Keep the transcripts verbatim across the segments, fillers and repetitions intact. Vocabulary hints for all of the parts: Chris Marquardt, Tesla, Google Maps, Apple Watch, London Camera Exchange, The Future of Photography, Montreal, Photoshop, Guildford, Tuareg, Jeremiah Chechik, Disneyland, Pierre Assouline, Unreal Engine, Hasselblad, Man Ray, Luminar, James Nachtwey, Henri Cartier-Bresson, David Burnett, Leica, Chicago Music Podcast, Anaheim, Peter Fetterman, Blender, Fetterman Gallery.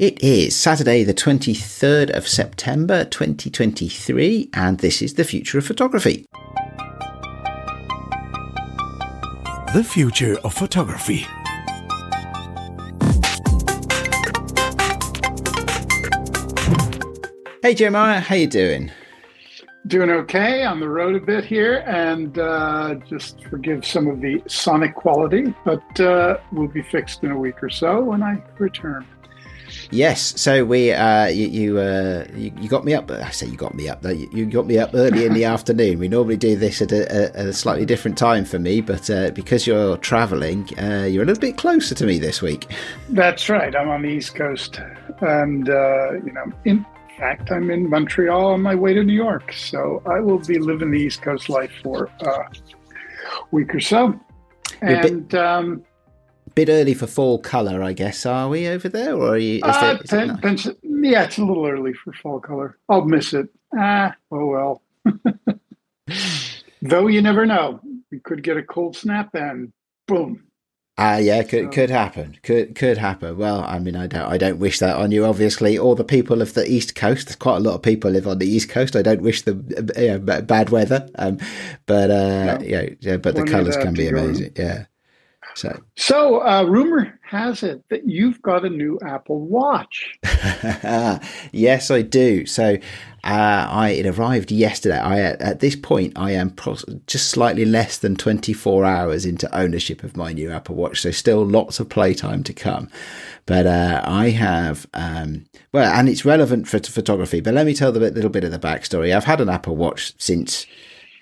It is Saturday the twenty-third of September twenty twenty-three, and this is The Future of Photography. The Future of Photography. Hey Jeremiah, how you doing? Doing okay, on the road a bit here, and uh, just forgive some of the sonic quality, but uh, we'll be fixed in a week or so when I return. Yes, so we uh, you you, uh, you you got me up. I say you got me up. You, you got me up early in the afternoon. We normally do this at a, a, a slightly different time for me, but uh, because you're travelling, uh, you're a little bit closer to me this week. That's right. I'm on the East Coast, and uh, you know, in fact, I'm in Montreal on my way to New York. So I will be living the East Coast life for a week or so, and. Bit- um, Bit early for fall colour, I guess. Are we over there, or are you? Is uh, there, is pen, it nice? pen, yeah, it's a little early for fall colour. I'll miss it. Ah, oh well. Though you never know, we could get a cold snap and boom. Ah, uh, yeah, could so. could happen. Could could happen. Well, I mean, I don't, I don't wish that on you, obviously, or the people of the East Coast. There's quite a lot of people live on the East Coast. I don't wish them you know, bad weather. Um, but uh, no. yeah, yeah, but One the colours can be amazing. Room. Yeah. So, so uh, rumor has it that you've got a new Apple Watch. Yes, I do. So uh, I it arrived yesterday. I At this point, I am pro- just slightly less than twenty-four hours into ownership of my new Apple Watch. So still lots of playtime to come. But uh, I have, um, well, and it's relevant for photography. But let me tell a little bit of the backstory. I've had an Apple Watch since...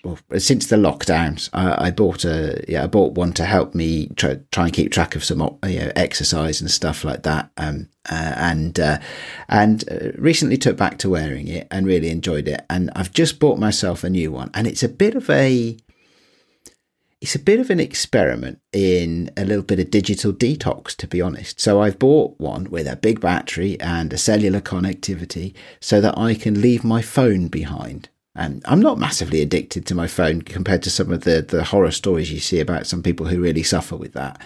Well, since the lockdowns, I, I bought a yeah, I bought one to help me try, try and keep track of some you know, exercise and stuff like that. Um, uh, and uh, and uh, recently took back to wearing it and really enjoyed it. And I've just bought myself a new one, and it's a bit of a it's a bit of an experiment in a little bit of digital detox, to be honest. So I've bought one with a big battery and a cellular connectivity, so that I can leave my phone behind. And I'm not massively addicted to my phone compared to some of the, the horror stories you see about some people who really suffer with that.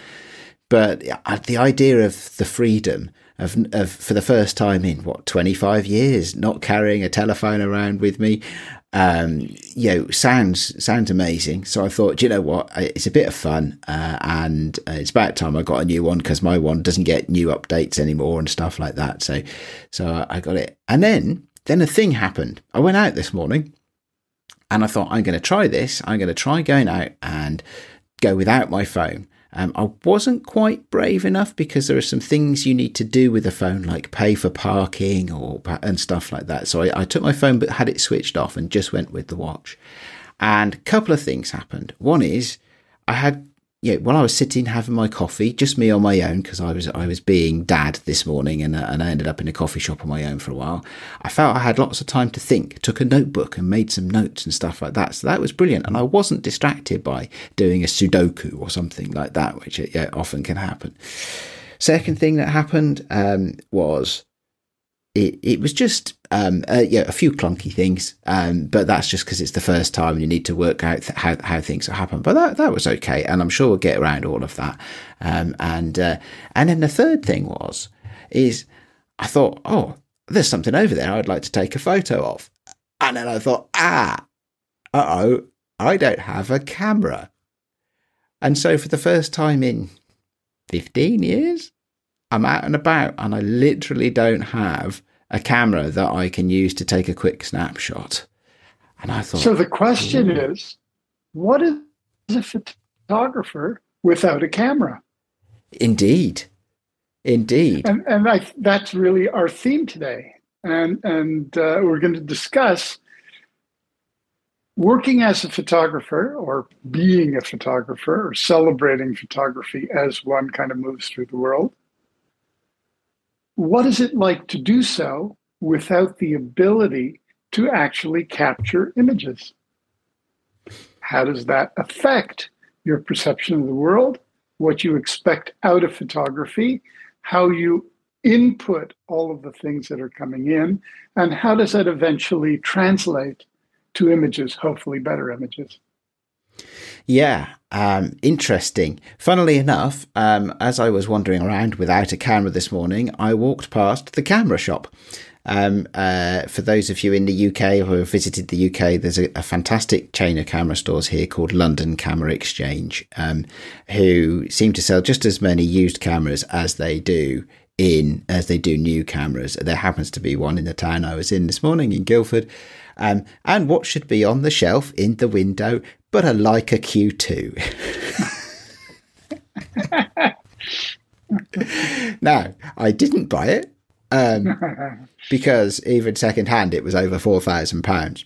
But the idea of the freedom of, of for the first time in, what, twenty-five years, not carrying a telephone around with me, um, you know, sounds sounds amazing. So I thought, you know what, it's a bit of fun. Uh, and it's about time I got a new one, because my one doesn't get new updates anymore and stuff like that. So, so I got it. And then, then a thing happened. I went out this morning. And I thought, I'm going to try this. I'm going to try going out and go without my phone. Um, I wasn't quite brave enough, because there are some things you need to do with a phone, like pay for parking or and stuff like that. So I, I took my phone, but had it switched off and just went with the watch. And a couple of things happened. One is I had, you know, while I was sitting having my coffee, just me on my own, because I was I was being dad this morning, and, uh, and I ended up in a coffee shop on my own for a while. I felt I had lots of time to think, took a notebook and made some notes and stuff like that. So that was brilliant. And I wasn't distracted by doing a Sudoku or something like that, which it, yeah, often can happen. Second thing that happened um, was... It, it was just um, uh, yeah, a few clunky things, um, but that's just because it's the first time and you need to work out th- how, how things happen. But that, that was okay, and I'm sure we'll get around all of that. Um, and uh, and then the third thing was, is I thought, oh, there's something over there I'd like to take a photo of. And then I thought, ah, uh-oh, I don't have a camera. And so for the first time in fifteen years, I'm out and about, and I literally don't have a camera that I can use to take a quick snapshot. And I thought, so the question Ooh. is, what is a photographer without a camera? Indeed, indeed, and, and I, that's really our theme today, and and uh, we're going to discuss working as a photographer, or being a photographer, or celebrating photography as one kind of moves through the world. What is it like to do so without the ability to actually capture images? How does that affect your perception of the world, what you expect out of photography, how you input all of the things that are coming in, and how does that eventually translate to images, hopefully better images? Yeah, um, interesting. Funnily enough, um, as I was wandering around without a camera this morning, I walked past the camera shop. Um, uh, for those of you in the U K who have visited the U K, there's a, a fantastic chain of camera stores here called London Camera Exchange, um, who seem to sell just as many used cameras as they do in as they do new cameras. There happens to be one in the town I was in this morning in Guildford, um, and what should be on the shelf in the window but a Leica Q two. Now, I didn't buy it, um, because even second hand it was over four thousand pounds.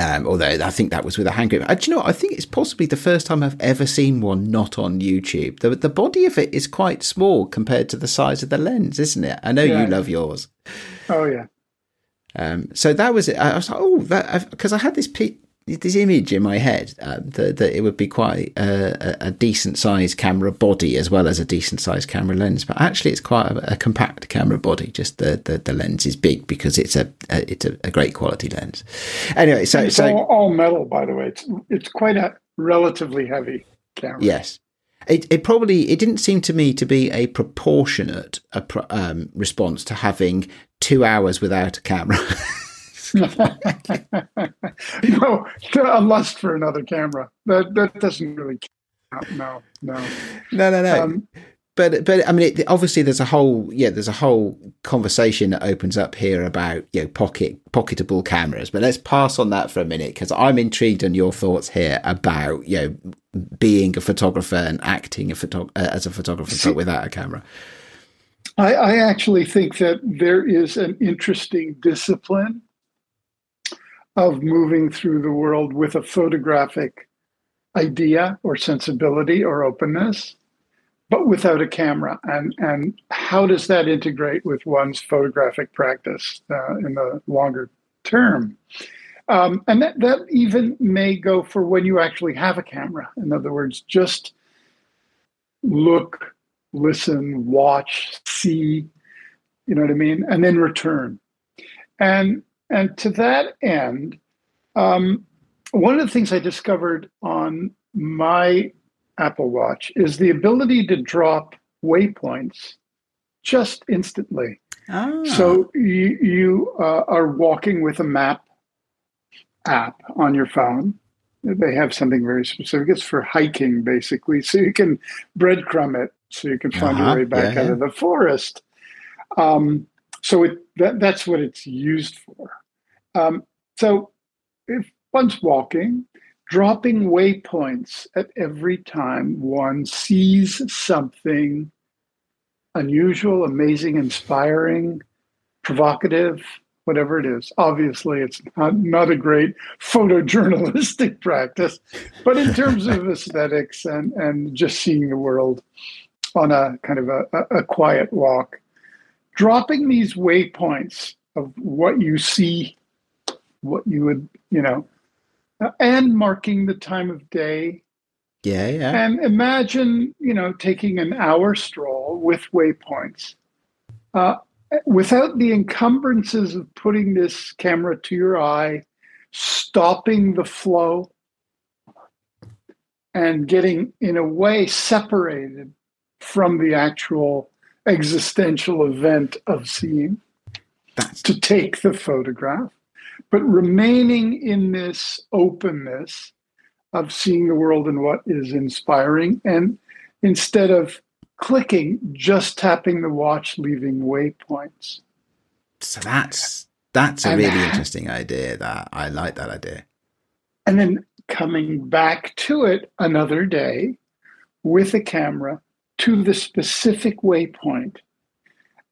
Um, although I think that was with a hand grip. Uh, do you know what? I think it's possibly the first time I've ever seen one not on YouTube. The, the body of it is quite small compared to the size of the lens, isn't it? I know yeah. You love yours. Oh, yeah. Um, so that was it. I was like, oh, that, because I had this pe- this image in my head uh, that, that it would be quite a, a decent size camera body as well as a decent size camera lens. But actually, it's quite a, a compact camera body. Just the, the, the lens is big because it's a, a it's a, a great quality lens. Anyway, so it's so, all, all metal, by the way. It's it's quite a relatively heavy camera. Yes. It it probably it didn't seem to me to be a proportionate a pro, um, response to having two hours without a camera. No, a lust for another camera. That that doesn't really count. No, no, no, no, no. Um, but but I mean, it, obviously, there's a whole yeah, there's a whole conversation that opens up here about you know pocket pocketable cameras. But let's pass on that for a minute because I'm intrigued on your thoughts here about you know being a photographer and acting a photog- as a photographer See, but without a camera. I, I actually think that there is an interesting discipline of moving through the world with a photographic idea or sensibility or openness, but without a camera. And and how does that integrate with one's photographic practice uh, in the longer term? Um, and that, that even may go for when you actually have a camera. In other words, just look, listen, watch, see, you know what I mean? And then return. And And to that end, um, one of the things I discovered on my Apple Watch is the ability to drop waypoints just instantly. Ah. So you, you uh, are walking with a map app on your phone. They have something very specific. It's for hiking, basically. So you can breadcrumb it so you can find uh-huh. your way back yeah, out yeah. of the forest. Um, so it, that, that's what it's used for. Um, so if one's walking, dropping waypoints at every time one sees something unusual, amazing, inspiring, provocative, whatever it is. Obviously, it's not, not a great photojournalistic practice, but in terms of aesthetics and, and just seeing the world on a kind of a, a, a quiet walk, dropping these waypoints of what you see, what you would, you know, and marking the time of day. Yeah, yeah. And imagine, you know, taking an hour stroll with waypoints uh, without the encumbrances of putting this camera to your eye, stopping the flow, and getting, in a way, separated from the actual existential event of seeing That's- to take the photograph, but remaining in this openness of seeing the world and what is inspiring. And instead of clicking, just tapping the watch, leaving waypoints. So that's that's a and really that, interesting idea. That I like that idea. And then coming back to it another day with a camera to the specific waypoint,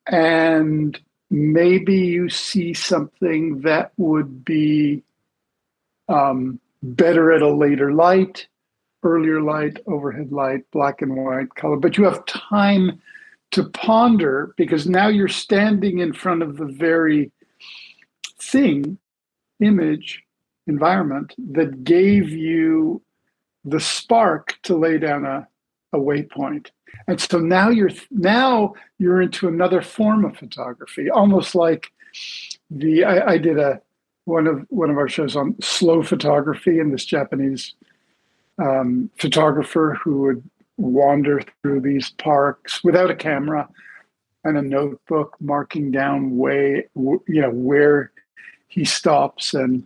and maybe you see something that would be um, better at a later light, earlier light, overhead light, black and white, color, but you have time to ponder because now you're standing in front of the very thing, image, environment that gave you the spark to lay down a, a waypoint. And so now you're now you're into another form of photography, almost like the I, I did a one of one of our shows on slow photography, and this Japanese um, photographer who would wander through these parks without a camera and a notebook, marking down way, you know, where he stops and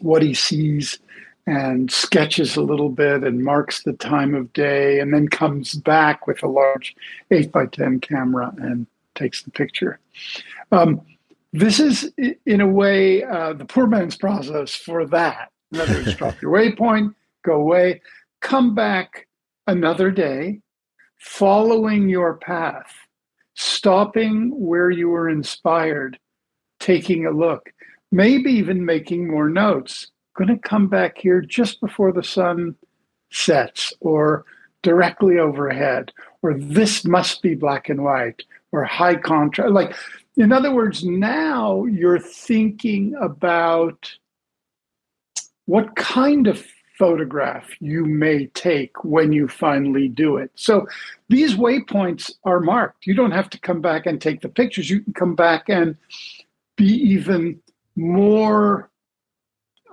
what he sees, and sketches a little bit and marks the time of day, and then comes back with a large eight by ten camera and takes the picture. Um, this is, in a way, uh, the poor man's process for that. In other words, drop your waypoint, go away, come back another day, following your path, stopping where you were inspired, taking a look, maybe even making more notes. Going to come back here just before the sun sets, or directly overhead, or this must be black and white, or high contrast. Like, in other words, now you're thinking about what kind of photograph you may take when you finally do it. So these waypoints are marked. You don't have to come back and take the pictures. You can come back and be even more,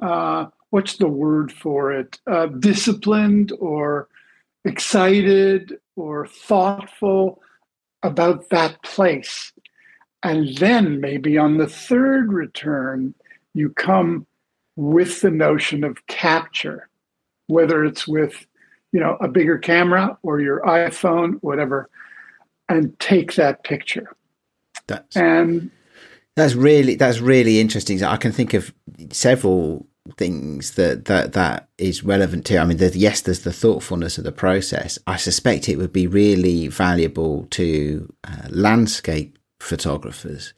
uh, what's the word for it, uh, disciplined or excited or thoughtful about that place. And then maybe on the third return, you come with the notion of capture, whether it's with, you know, a bigger camera or your iPhone, whatever, and take that picture. That's, and that's really that's really interesting. I can think of several things that that that is relevant to. I mean, there's, yes, there's the thoughtfulness of the process. I suspect it would be really valuable to uh, landscape photographers,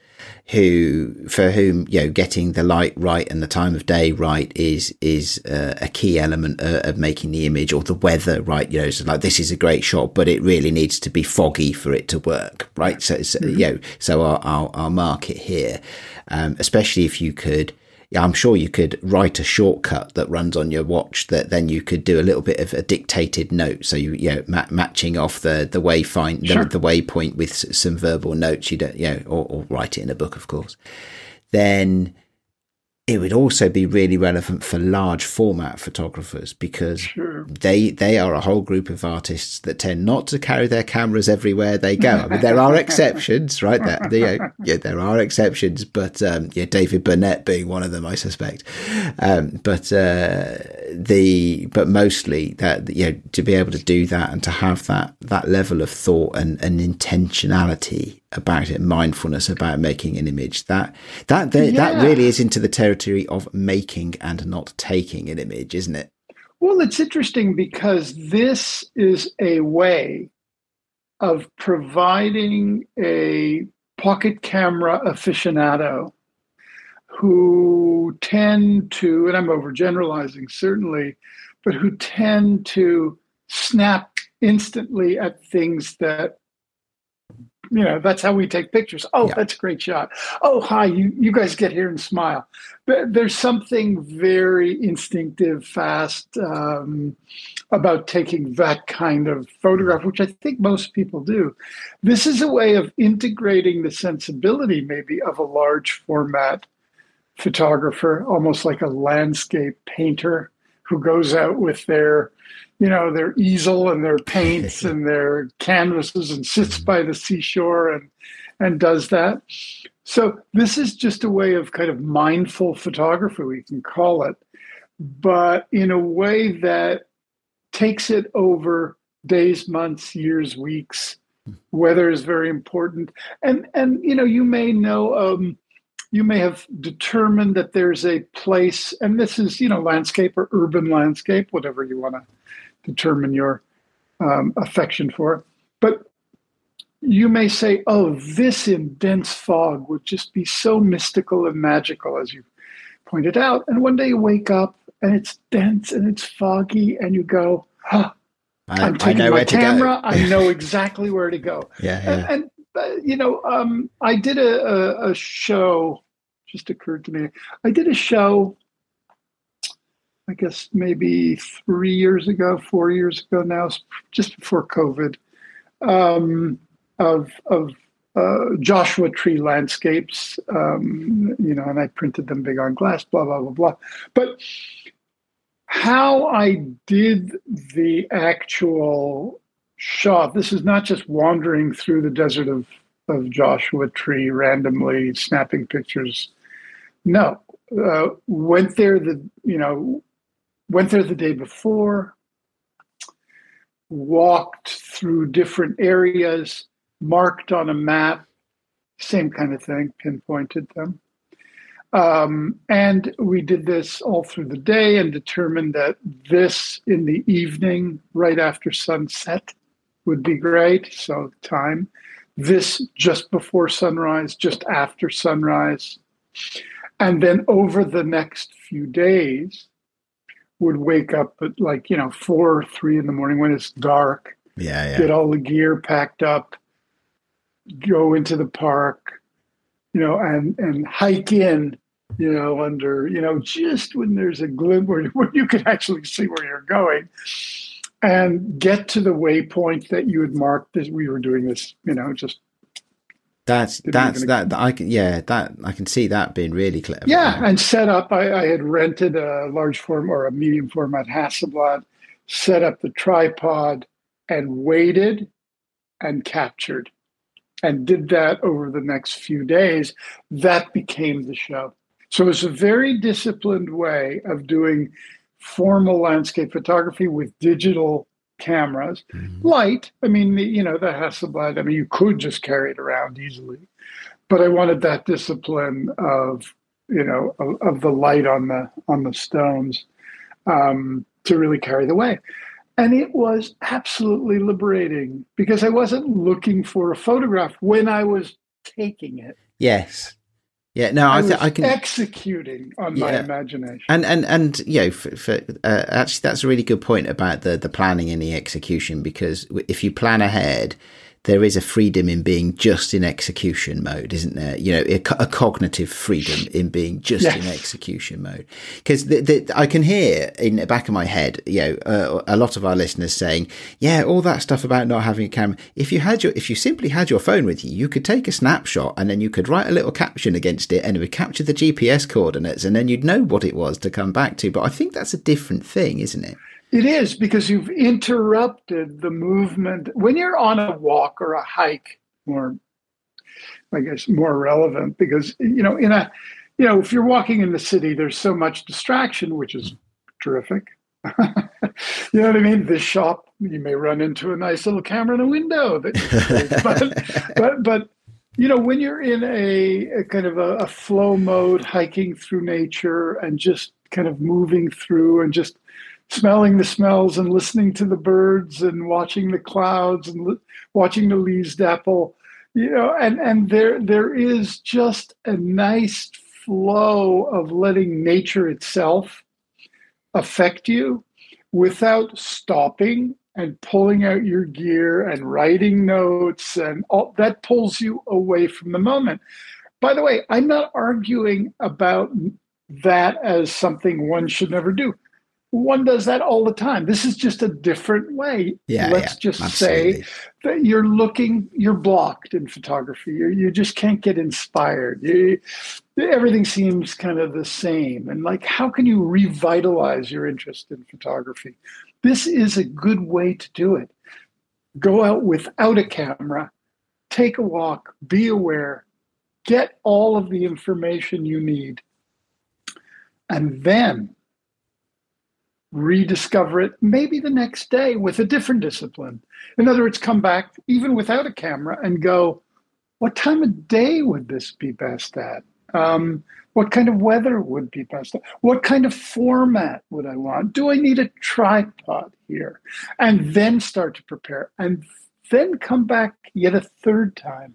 who for whom, you know, getting the light right and the time of day right is is uh, a key element uh, of making the image, or the weather right. You know, so like, this is a great shot, but it really needs to be foggy for it to work, right? So, so mm-hmm. you know, so I'll, I'll, I'll mark it here, um, especially if you could. I'm sure you could write a shortcut that runs on your watch that then you could do a little bit of a dictated note. So, you, you know, ma- matching off the, the wayfind, sure. the, the waypoint with some verbal notes, you don't, you know, or, or write it in a book, of course. Then it would also be really relevant for large format photographers, because sure. they, they are a whole group of artists that tend not to carry their cameras everywhere they go. I mean, there are exceptions, right? There, you know, yeah, there are exceptions, but um, yeah, David Burnett being one of them, I suspect. Um, but uh, the but mostly that, you know, to be able to do that and to have that that level of thought and, and intentionality about it, mindfulness about making an image, that that that, yeah. that really is into the territory of making and not taking an image, isn't it? Well, it's interesting, because this is a way of providing a pocket camera aficionado who tend to, and I'm overgeneralizing certainly, but who tend to snap instantly at things that, you know, that's how we take pictures. Oh, yeah. That's a great shot. Oh, hi, you, you guys get here and smile. There's something very instinctive, fast, um, about taking that kind of photograph, which I think most people do. This is a way of integrating the sensibility, maybe, of a large format photographer, almost like a landscape painter who goes out with their, you know, their easel and their paints and their canvases and sits by the seashore and, and does that. So this is just a way of kind of mindful photography, we can call it, but in a way that takes it over days, months, years, weeks. Weather is very important. And, and you know, you may know, um, you may have determined that there's a place, and this is, you know, landscape or urban landscape, whatever you want to determine your um, affection for. But you may say, oh, this dense fog would just be so mystical and magical, as you pointed out. And one day you wake up and it's dense and it's foggy, and you go, huh, I, I'm taking I know my where camera. To go. I know exactly where to go. Yeah, yeah. And, and you know, um, I did a, a, a show, just occurred to me, I did a show, I guess maybe three years ago, four years ago now, just before COVID, um, of of uh, Joshua tree landscapes, um, you know, and I printed them big on glass, blah, blah, blah, blah. But how I did the actual shot. This is not just wandering through the desert of, of Joshua Tree randomly snapping pictures. No, uh, went there the, you know, went there the day before, walked through different areas, marked on a map, same kind of thing, pinpointed them. Um, and we did this all through the day and determined that this in the evening, right after sunset, would be great. So time, this just before sunrise, just after sunrise. And then over the next few days, would wake up at like, you know, four or three in the morning when it's dark, yeah, yeah. get all the gear packed up, go into the park, you know, and, and hike in, you know, under, you know, just when there's a glimmer where, where you can actually see where you're going and get to the waypoint that you had marked as we were doing this, you know, just. That's, that's, that, that I can, yeah, that I can see that being really clever. Yeah. And set up, I, I had rented a large form or a medium format Hasselblad, set up the tripod and waited and captured. And did that over the next few days. That became the show. So it's a very disciplined way of doing formal landscape photography with digital cameras. Mm-hmm. Light, I mean, the, you know, the Hasselblad, I mean, you could just carry it around easily. But I wanted that discipline of, you know, of, of the light on the, on the stones um, to really carry the way. And it was absolutely liberating because I wasn't looking for a photograph when I was taking it. Yes. Yeah. No, I, I, th- was I can executing on yeah. my imagination. And, and, and, you know, for, for, uh, actually, that's a really good point about the, the planning and the execution, because if you plan ahead, there is a freedom in being just in execution mode, isn't there? You know, a, a cognitive freedom in being just yes. in execution mode. Because I can hear in the back of my head, you know, uh, a lot of our listeners saying, yeah, all that stuff about not having a camera. If you had your, if you simply had your phone with you, you could take a snapshot and then you could write a little caption against it and it would capture the G P S coordinates and then you'd know what it was to come back to. But I think that's a different thing, isn't it? It is, because you've interrupted the movement. When you're on a walk or a hike, or I guess more relevant, because, you know, in a, you know, if you're walking in the city, there's so much distraction, which is terrific. You know what I mean? This shop, you may run into a nice little camera in a window. That, but, but, but, you know, when you're in a, a kind of a, a flow mode, hiking through nature and just kind of moving through and just smelling the smells and listening to the birds and watching the clouds and li- watching the leaves dapple, you know, and, and there there is just a nice flow of letting nature itself affect you without stopping and pulling out your gear and writing notes, and all that pulls you away from the moment. By the way, I'm not arguing about that as something one should never do. One does that all the time. This is just a different way. Yeah, Let's yeah, just absolutely. say that you're looking, you're blocked in photography. You're, you just can't get inspired. You, everything seems kind of the same. And like, how can you revitalize your interest in photography? This is a good way to do it. Go out without a camera, take a walk, be aware, get all of the information you need, and then rediscover it maybe the next day with a different discipline. In other words, come back even without a camera and go, what time of day would this be best at? Um, what kind of weather would be best at? What kind of format would I want? Do I need a tripod here? And then start to prepare and then come back yet a third time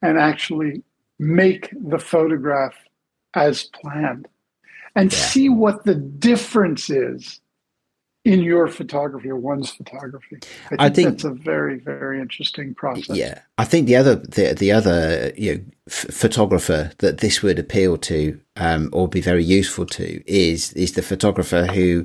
and actually make the photograph as planned. And yeah. see what the difference is in your photography or one's photography. I think, I think that's a very, very interesting process. Yeah, I think the other the, the other you know f- photographer that this would appeal to um, or be very useful to is is the photographer who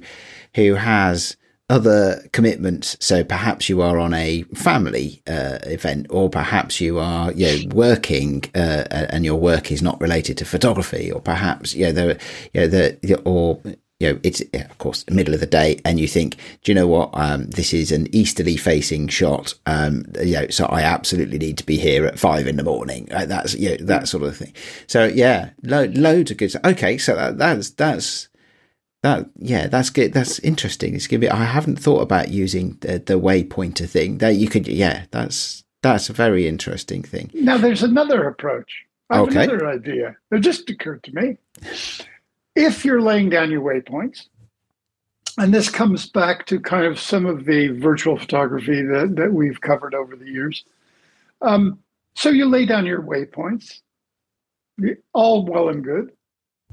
who has other commitments. So perhaps you are on a family uh, event, or perhaps you are you know working uh, and your work is not related to photography, or perhaps you know there you know the or you know, it's of course the middle of the day, and you think, do you know what? Um, this is an easterly facing shot. Um, you know, so I absolutely need to be here at five in the morning. Right? That's you know, that sort of thing. So yeah, lo- loads of good stuff. Okay, so that, that's that's. That yeah, that's good. That's interesting. It's gonna be. I haven't thought about using the, the waypointer thing. That you could. Yeah, that's that's a very interesting thing. Now there's another approach. I have okay. another idea that just occurred to me. If you're laying down your waypoints, and this comes back to kind of some of the virtual photography that that we've covered over the years. Um, so you lay down your waypoints. All well and good.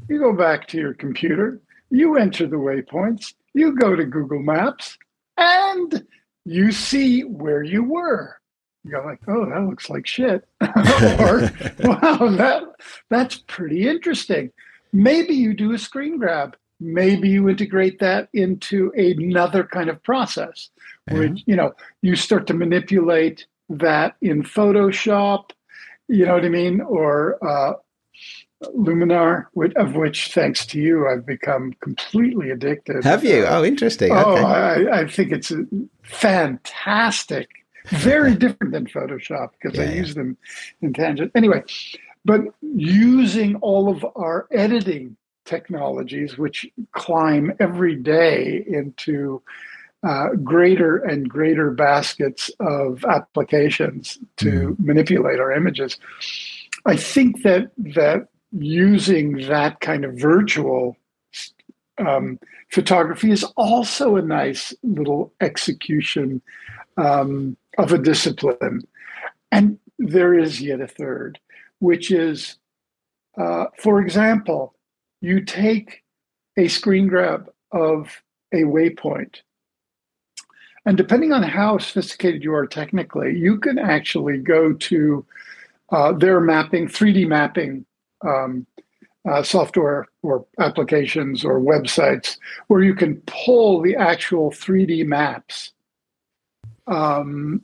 You go back to your computer. You enter the waypoints, you go to Google Maps, and you see where you were. You're like, oh, that looks like shit. Or, wow, that that's pretty interesting. Maybe you do a screen grab. Maybe you integrate that into another kind of process. Mm-hmm. Where, you know, you start to manipulate that in Photoshop, you know what I mean? Or uh Luminar, of which, thanks to you, I've become completely addicted. Have you? Oh, interesting. Oh, okay. I, I think it's fantastic. Very different than Photoshop because yeah, I yeah. use them in tangent. Anyway, but using all of our editing technologies, which climb every day into uh, greater and greater baskets of applications to mm. manipulate our images, I think that that using that kind of virtual um, photography is also a nice little execution um, of a discipline. And there is yet a third, which is, uh, for example, you take a screen grab of a waypoint. And depending on how sophisticated you are technically, you can actually go to uh, their mapping, three D mapping, Um, uh, software or applications or websites where you can pull the actual three D maps um,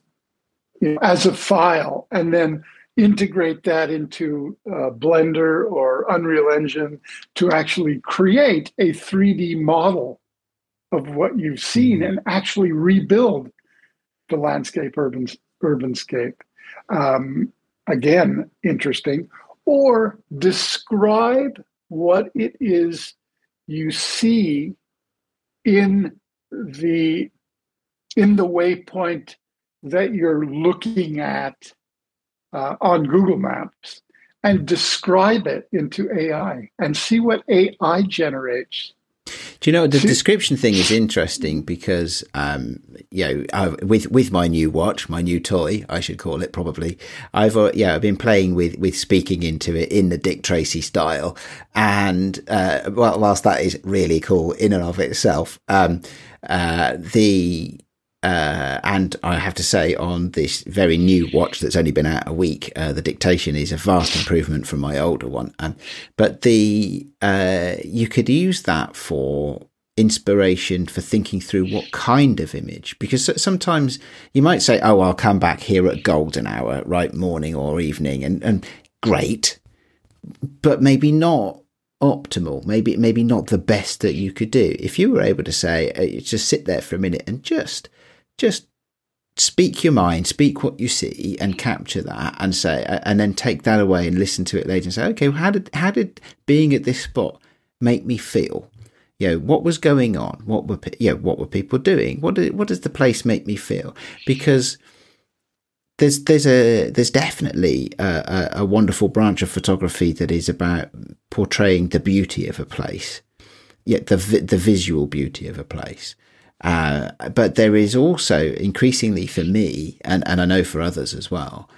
you know, as a file and then integrate that into uh, Blender or Unreal Engine to actually create a three D model of what you've seen and actually rebuild the landscape, urban, urbanscape. Um, again, interesting. Or describe what it is you see in the in the waypoint that you're looking at uh, on Google Maps, and describe it into A I and see what A I generates. Do you know, the description thing is interesting because, um, you know, I've, with with my new watch, my new toy, I should call it probably, I've uh, yeah, I've been playing with, with speaking into it in the Dick Tracy style. And uh, well, whilst that is really cool in and of itself, um, uh, the... Uh, and I have to say, on this very new watch that's only been out a week, uh, the dictation is a vast improvement from my older one. Um, but the uh, you could use that for inspiration for thinking through what kind of image, because sometimes you might say, "Oh, I'll come back here at golden hour, right, morning or evening," and and great, but maybe not optimal, maybe maybe not the best that you could do. If you were able to say, uh, just sit there for a minute and just. Just speak your mind, speak what you see, and capture that, and say, and then take that away and listen to it later, and say, okay, well, how did how did being at this spot make me feel? You know, what was going on? What were you know, what were people doing? What did, what does the place make me feel? Because there's there's a there's definitely a, a, a wonderful branch of photography that is about portraying the beauty of a place, yet the the visual beauty of a place. Uh, but there is also increasingly for me, and, and I know for others as well,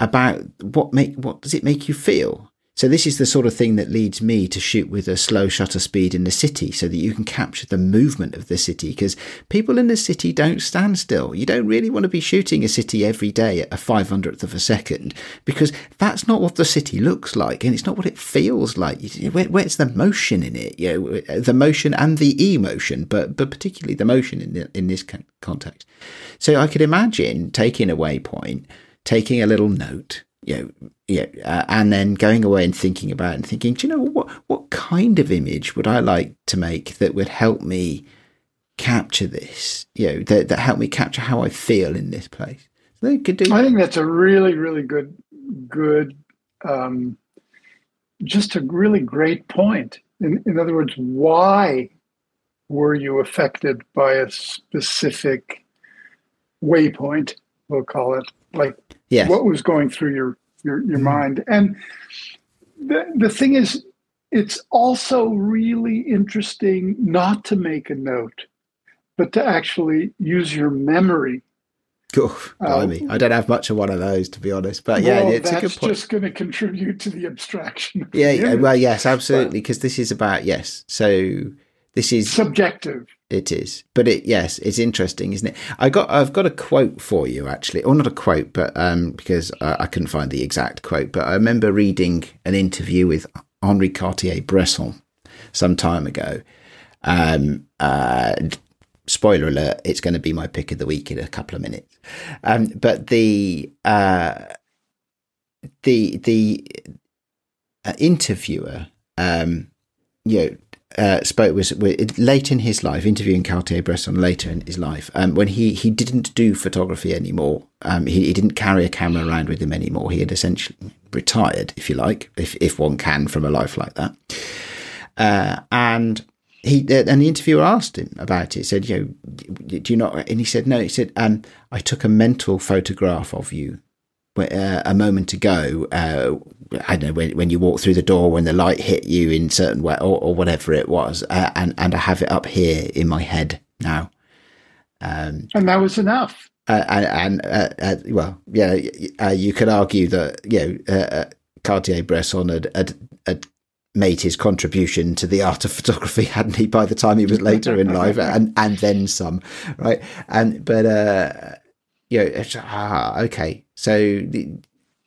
about what make what does it make you feel? So this is the sort of thing that leads me to shoot with a slow shutter speed in the city so that you can capture the movement of the city, because people in the city don't stand still. You don't really want to be shooting a city every day at a five hundredth of a second, because that's not what the city looks like and it's not what it feels like. Where, where's the motion in it? You know, the motion and the emotion, but but particularly the motion in, the, in this context. So I could imagine taking a waypoint, taking a little note, you know, yeah, uh, and then going away and thinking about it and thinking, do you know what, what kind of image would I like to make that would help me capture this, you know, that, that helped me capture how I feel in this place. So they could do I that. think that's a really, really good, good, um, just a really great point. In, in other words, why were you affected by a specific waypoint, we'll call it, like yes. what was going through your, your, your mm-hmm. mind? And the the thing is, it's also really interesting not to make a note, but to actually use your memory. Cool. Um, I don't have much of one of those, to be honest, but yeah, well, it's a good point. That's just going to contribute to the abstraction. Yeah, yeah, well, yes, absolutely, because this is about, yes, so this is... subjective. It is, but it yes, it's interesting, isn't it? I got, I've got a quote for you, actually, or not a quote, but um, because I, I couldn't find the exact quote, but I remember reading an interview with Henri Cartier-Bresson some time ago. Um, uh, spoiler alert, it's going to be my pick of the week in a couple of minutes. Um, but the uh, the the uh, interviewer, um, you know, uh, spoke was, was late in his life, interviewing Cartier-Bresson later in his life, um, when he, he didn't do photography anymore. Um, he, he didn't carry a camera around with him anymore. He had essentially retired, if you like, if if one can from a life like that. Uh, and... He and the interviewer asked him about it. He said, "You know, do you not?" And he said, "No." He said, "Um, I took a mental photograph of you uh, a moment ago. Uh, I don't know when, when you walked through the door, when the light hit you in certain way, or, or whatever it was. Uh, and and I have it up here in my head now." Um, and that was enough. Uh, and and uh, uh, well, yeah, uh, you could argue that you know uh, Cartier-Bresson had had. had made his contribution to the art of photography, hadn't he, by the time he was later in life, and and then some, right? And but uh you know it's, ah, okay so the,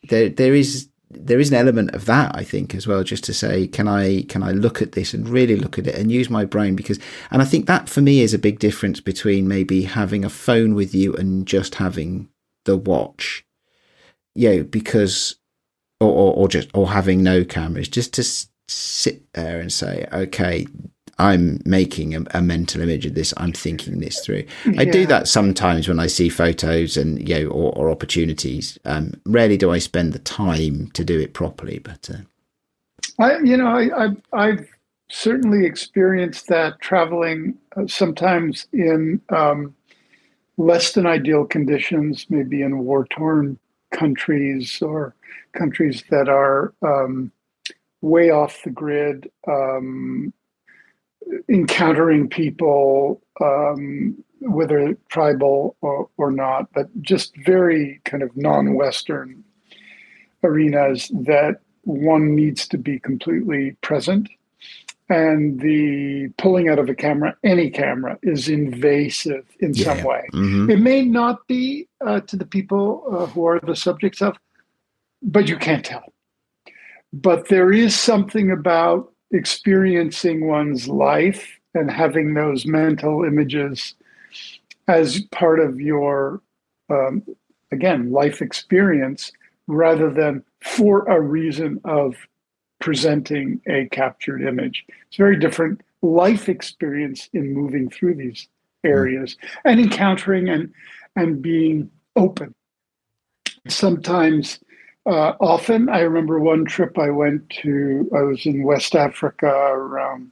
there there is there is an element of that, I think, as well, just to say, can I can I look at this and really look at it and use my brain? Because, and I think that for me is a big difference between maybe having a phone with you and just having the watch, you know, because or or, or just or having no cameras, just to sit there and say, okay, I'm making a, a mental image of this, I'm thinking this through. Yeah. I do that sometimes when I see photos and you know or, or opportunities. Um rarely do I spend the time to do it properly, but uh, I you know I, I I've certainly experienced that traveling, uh, sometimes in um less than ideal conditions, maybe in war-torn countries or countries that are um way off the grid, um, encountering people, um, whether tribal or, or not, but just very kind of non-Western arenas that one needs to be completely present. And the pulling out of a camera, any camera, is invasive in yeah. some way. Mm-hmm. It may not be uh, to the people uh, who are the subjects of, but you can't tell. But there is something about experiencing one's life and having those mental images as part of your, um, again, life experience, rather than for a reason of presenting a captured image. It's very different life experience in moving through these areas and encountering and, and being open. Sometimes... Uh, often, I remember one trip I went to, I was in West Africa, around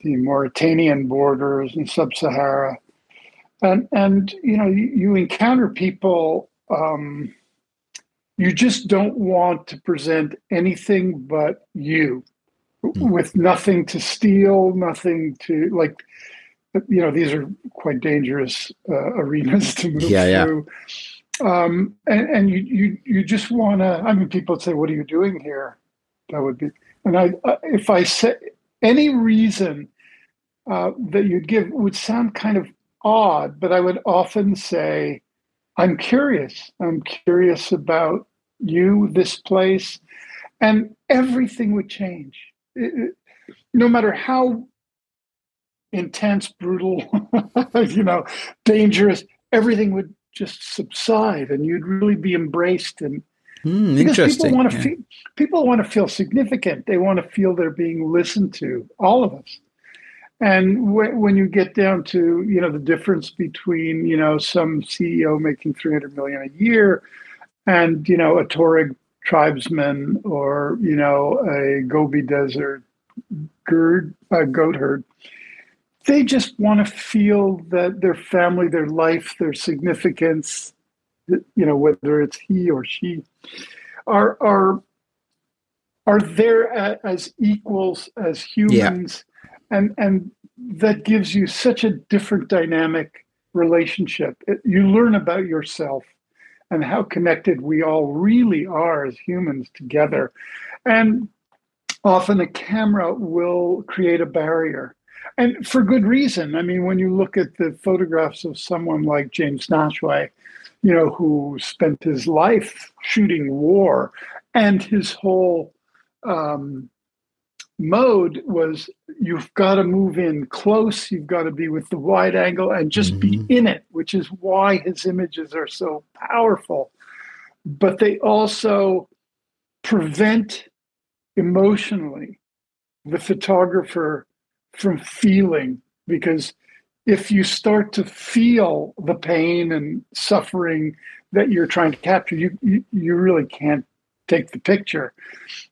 the Mauritanian borders in Sub-Sahara. And, and you know, you, you encounter people, um, you just don't want to present anything but you, mm. with nothing to steal, nothing to, like, you know, these are quite dangerous uh, arenas to move yeah, through. Yeah. Um, and, and you, you, you just want to, I mean, people would say, what are you doing here? That would be, and I, uh, if I said any reason uh, that you'd give would sound kind of odd, but I would often say, I'm curious. I'm curious about you, this place, and everything would change. It, it, no matter how intense, brutal, you know, dangerous, everything would just subside, and you'd really be embraced in Mm, because interesting. People want to yeah. feel, people want to feel significant. They want to feel they're being listened to, all of us. And w- when you get down to, you know, the difference between, you know, some C E O making three hundred million a year and, you know, a Tuareg tribesman or, you know, a Gobi Desert gird, uh, goat herd, they just want to feel that their family, their life, their significance, you know, whether it's he or she, are are are there as equals, as humans. Yeah. And and that gives you such a different dynamic relationship. It, you learn about yourself and how connected we all really are as humans together. And often a camera will create a barrier. And for good reason. I mean, when you look at the photographs of someone like James Nachtwey, you know, who spent his life shooting war, and his whole um, mode was, you've got to move in close, you've got to be with the wide angle and just mm-hmm. be in it, which is why his images are so powerful. But they also prevent emotionally the photographer from feeling, because if you start to feel the pain and suffering that you're trying to capture, you, you you really can't take the picture.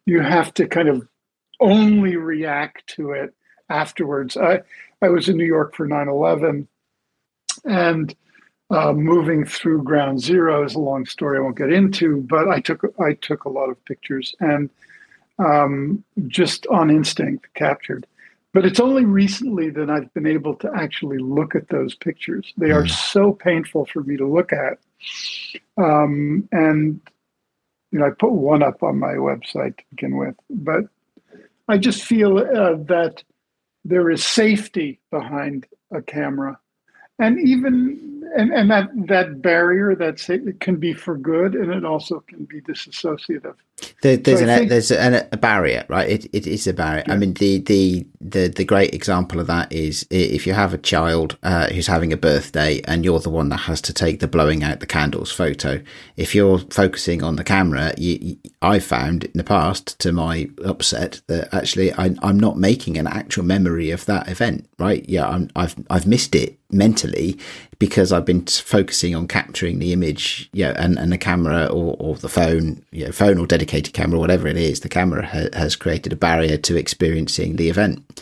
You have to kind of only react to it afterwards. I, I was in New York for nine eleven, and uh, moving through ground zero is a long story I won't get into, but I took I took a lot of pictures, and um, just on instinct captured. But it's only recently that I've been able to actually look at those pictures. They are so painful for me to look at. Um, and, you know, I put one up on my website to begin with. But I just feel uh, that there is safety behind a camera. And even and, and that, that barrier, that sa- it can be for good, and it also can be disassociative. There, there's so an think, there's an, a barrier, right? It it is a barrier. Yeah. I mean, the, the the the great example of that is if you have a child uh, who's having a birthday, and you're the one that has to take the blowing out the candles photo. If you're focusing on the camera, you, you, I found in the past, to my upset, that actually I, I'm not making an actual memory of that event, right? Yeah, I'm, I've I've missed it mentally because I've been focusing on capturing the image, you know, and, and the camera or, or the phone, you know, phone or dedicated camera, whatever it is, the camera ha- has created a barrier to experiencing the event.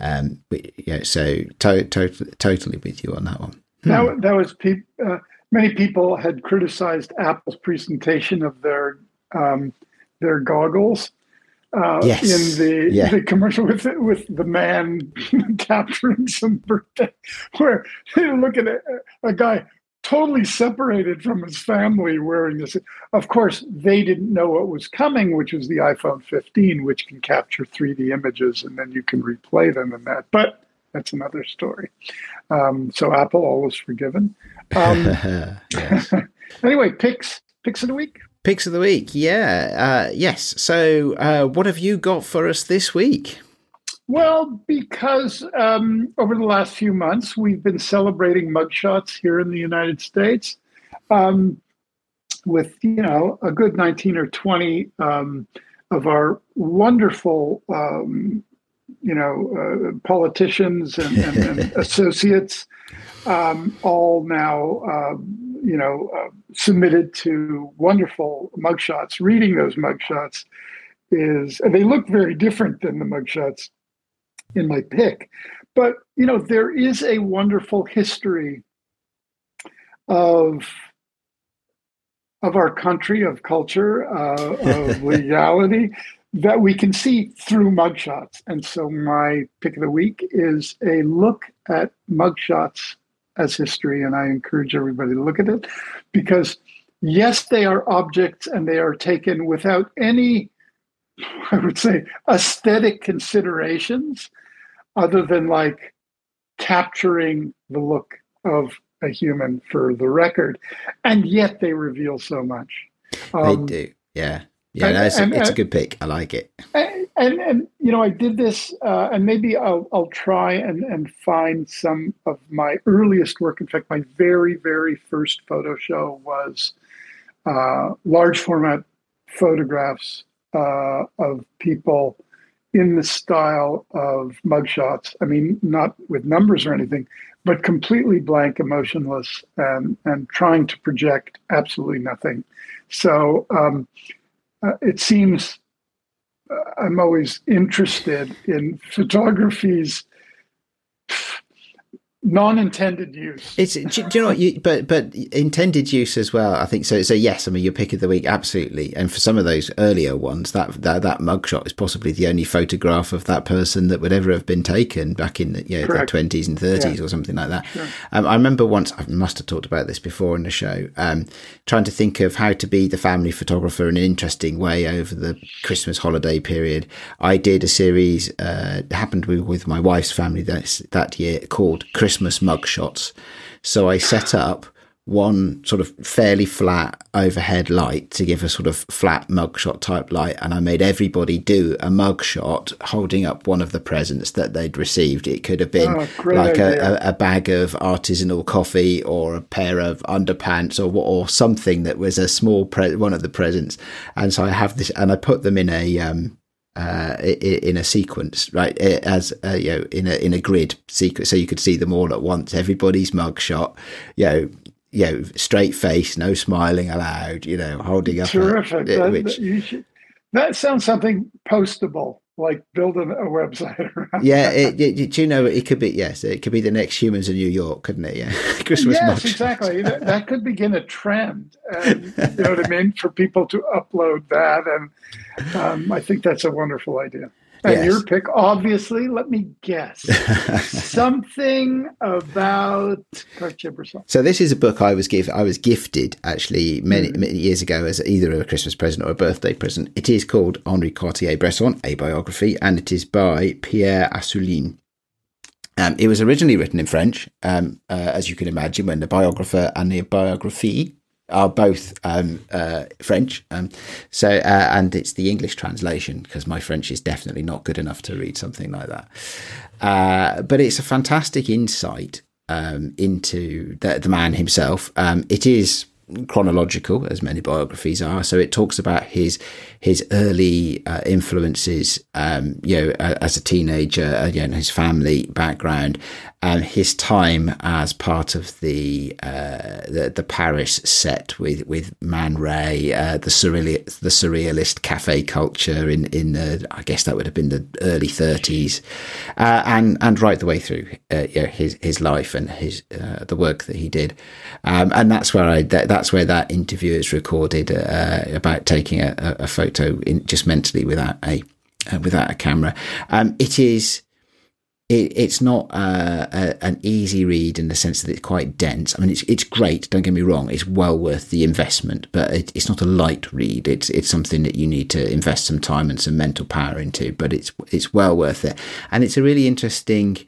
Um, but, you know, so to- to- totally with you on that one. Hmm. That, that was pe- uh, many people had criticized Apple's presentation of their um, their goggles. Uh, yes. In the, yeah. the commercial with the, with the man capturing some birthday, where you look at a, a guy totally separated from his family wearing this. Of course, they didn't know what was coming, which was the iPhone fifteen, which can capture three D images and then you can replay them and that. But that's another story. Um, so Apple, always forgiven. Um, anyway, picks picks of the week. Picks of the week, yeah, uh, yes. So, uh, what have you got for us this week? Well, because um, over the last few months, we've been celebrating mugshots here in the United States um, with, you know, a good nineteen or twenty um, of our wonderful, um, you know, uh, politicians and, and, and associates, um, all now. Uh, you know, uh, submitted to wonderful mugshots. Reading those mugshots is, and they look very different than the mugshots in my pick. But, you know, there is a wonderful history of, of our country, of culture, uh, of legality that we can see through mugshots. And so my pick of the week is a look at mugshots as history, and I encourage everybody to look at it, because yes, they are objects and they are taken without any, I would say, aesthetic considerations other than like capturing the look of a human for the record. And yet they reveal so much. Um, they do. Yeah. Yeah, and, no, it's, and, a, it's and, a good pick. I like it. And, and, and you know, I did this, uh, and maybe I'll, I'll try and, and find some of my earliest work. In fact, my very, very first photo show was uh, large format photographs uh, of people in the style of mugshots. I mean, not with numbers or anything, but completely blank, emotionless, and, and trying to project absolutely nothing. So um, uh, it seems uh, I'm always interested in photography's non-intended use. It's do you know what you, but but intended use as well, I think. So so yes, I mean, your pick of the week, absolutely. And for some of those earlier ones, that that, that mugshot is possibly the only photograph of that person that would ever have been taken back in the, you know, their twenties and thirties, yeah, or something like that. Sure. Um, I remember once, I must have talked about this before in the show, um, trying to think of how to be the family photographer in an interesting way over the Christmas holiday period. I did a series, uh, happened with my wife's family that that year, called Christmas Christmas mugshots. So I set up one sort of fairly flat overhead light to give a sort of flat mugshot type light, and I made everybody do a mugshot holding up one of the presents that they'd received. It could have been oh, like a, a, a bag of artisanal coffee or a pair of underpants or or something that was a small pre- one of the presents. And so I have this, and I put them in a um Uh, in a sequence, right? As uh, you know, in a in a grid sequence, so you could see them all at once. Everybody's mugshot, you know, you know, straight face, no smiling allowed. You know, holding up. Terrific. A, that, which, you should, that sounds something postable, like build a, a website around. Yeah, it, it, do you know it could be? Yes, it could be the next Humans in New York, couldn't it? Yeah, Christmas. Yes, mugshots. Exactly. that, that could begin a trend. And, you know what I mean? For people to upload that, and um, I think that's a wonderful idea. And yes, your pick, obviously, let me guess, something about Cartier-Bresson. So this is a book I was give I was gifted actually many, mm. many years ago as either a Christmas present or a birthday present. It is called Henri Cartier-Bresson, A Biography, and it is by Pierre Assouline. Um, it was originally written in French, um, uh, as you can imagine, when the biographer and the biography are both um, uh, French. Um, so, uh, and it's the English translation, because my French is definitely not good enough to read something like that. Uh, but it's a fantastic insight um, into the, the man himself. Um, it is chronological, as many biographies are. So it talks about his his early uh, influences, um, you know, uh, as a teenager, uh, you know, his family background, and his time as part of the uh, the, the Paris set with with Man Ray, uh, the surreal the surrealist cafe culture in in the, I guess that would have been the early thirties, uh, and and right the way through, uh, you know, his his life and his uh, the work that he did, um, and that's where I that. that That's where that interview is recorded uh, about taking a, a photo in, just mentally without a uh, without a camera. Um, it is it, it's not uh, a, an easy read in the sense that it's quite dense. I mean, it's it's great. Don't get me wrong; it's well worth the investment, but it, it's not a light read. It's it's something that you need to invest some time and some mental power into. But it's it's well worth it, and it's a really interesting.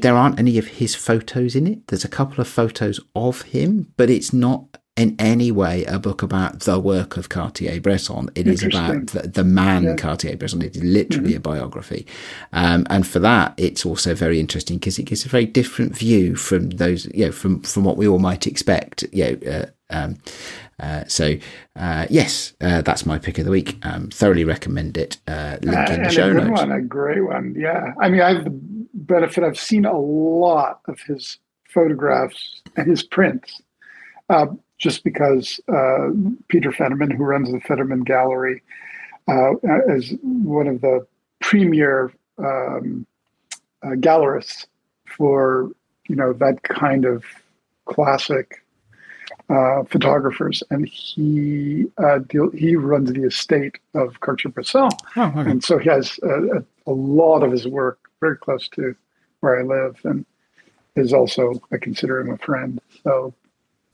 There aren't any of his photos in it. There's a couple of photos of him, but it's not in any way a book about the work of Cartier-Bresson. It is about the, the man, yeah, Cartier-Bresson. It's literally mm-hmm. a biography. Um, and for that, it's also very interesting because it gives a very different view from those, you know, from, from what we all might expect, you know, uh, um, Uh, so uh, yes, uh, that's my pick of the week. Um, thoroughly recommend it. Uh, link uh, in the and show a good notes. One, a great one. Yeah, I mean, I have the benefit. I've seen a lot of his photographs and his prints, uh, just because uh, Peter Fetterman, who runs the Fetterman Gallery, uh, is one of the premier um, uh, gallerists for, you know, that kind of classic Uh, photographers, and he uh, deal, he runs the estate of Cartier-Bresson, oh, okay. and so he has a, a, a lot of his work very close to where I live, and is also, I consider him a friend. So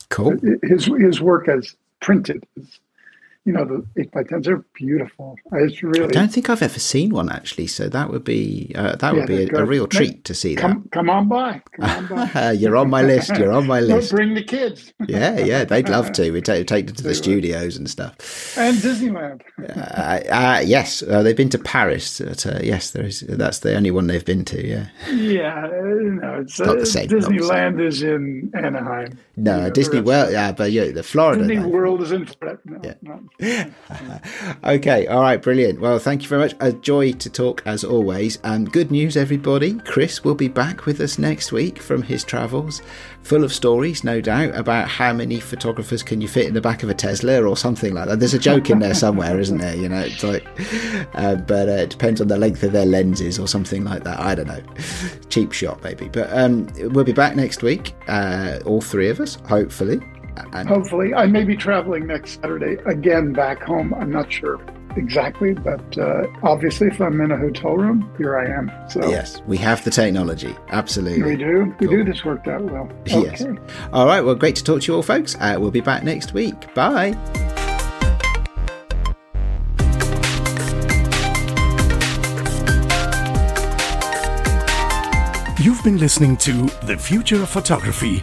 cool. His his work as printed, is, you know, the eight by tens are beautiful. It's really. I don't think I've ever seen one actually, so that would be uh, that would yeah, be a, a real treat no, to see that. Come, come on by. Come on by. You're on my list. You're on my list. Don't bring the kids. yeah, yeah, they'd love to. We take take them to the studios and stuff. And Disneyland. uh, uh, yes, uh, they've been to Paris. But, uh, yes, there is. That's the only one they've been to. Yeah. Yeah, no, it's, it's not uh, the same. Disneyland the same. Is in Anaheim. No, you know, Disney World. Yeah, but yeah, the Florida. Disney World is in Florida. No, yeah. Not Okay, all right, brilliant. Well, thank you very much. A joy to talk as always. And um, good news, everybody. Chris will be back with us next week from his travels, full of stories, no doubt, about how many photographers can you fit in the back of a Tesla or something like that. There's a joke in there somewhere, isn't there? You know, it's like, uh, but uh, it depends on the length of their lenses or something like that. I don't know. Cheap shot, maybe. But um, we'll be back next week, uh, all three of us, hopefully. And hopefully. I may be traveling next Saturday again back home. I'm not sure exactly, but uh, obviously if I'm in a hotel room, here I am. So yes, we have the technology. Absolutely. We do. We cool. do this worked out well. Okay. Yes. All right. Well, great to talk to you all, folks. Uh, we'll be back next week. Bye. You've been listening to The Future of Photography.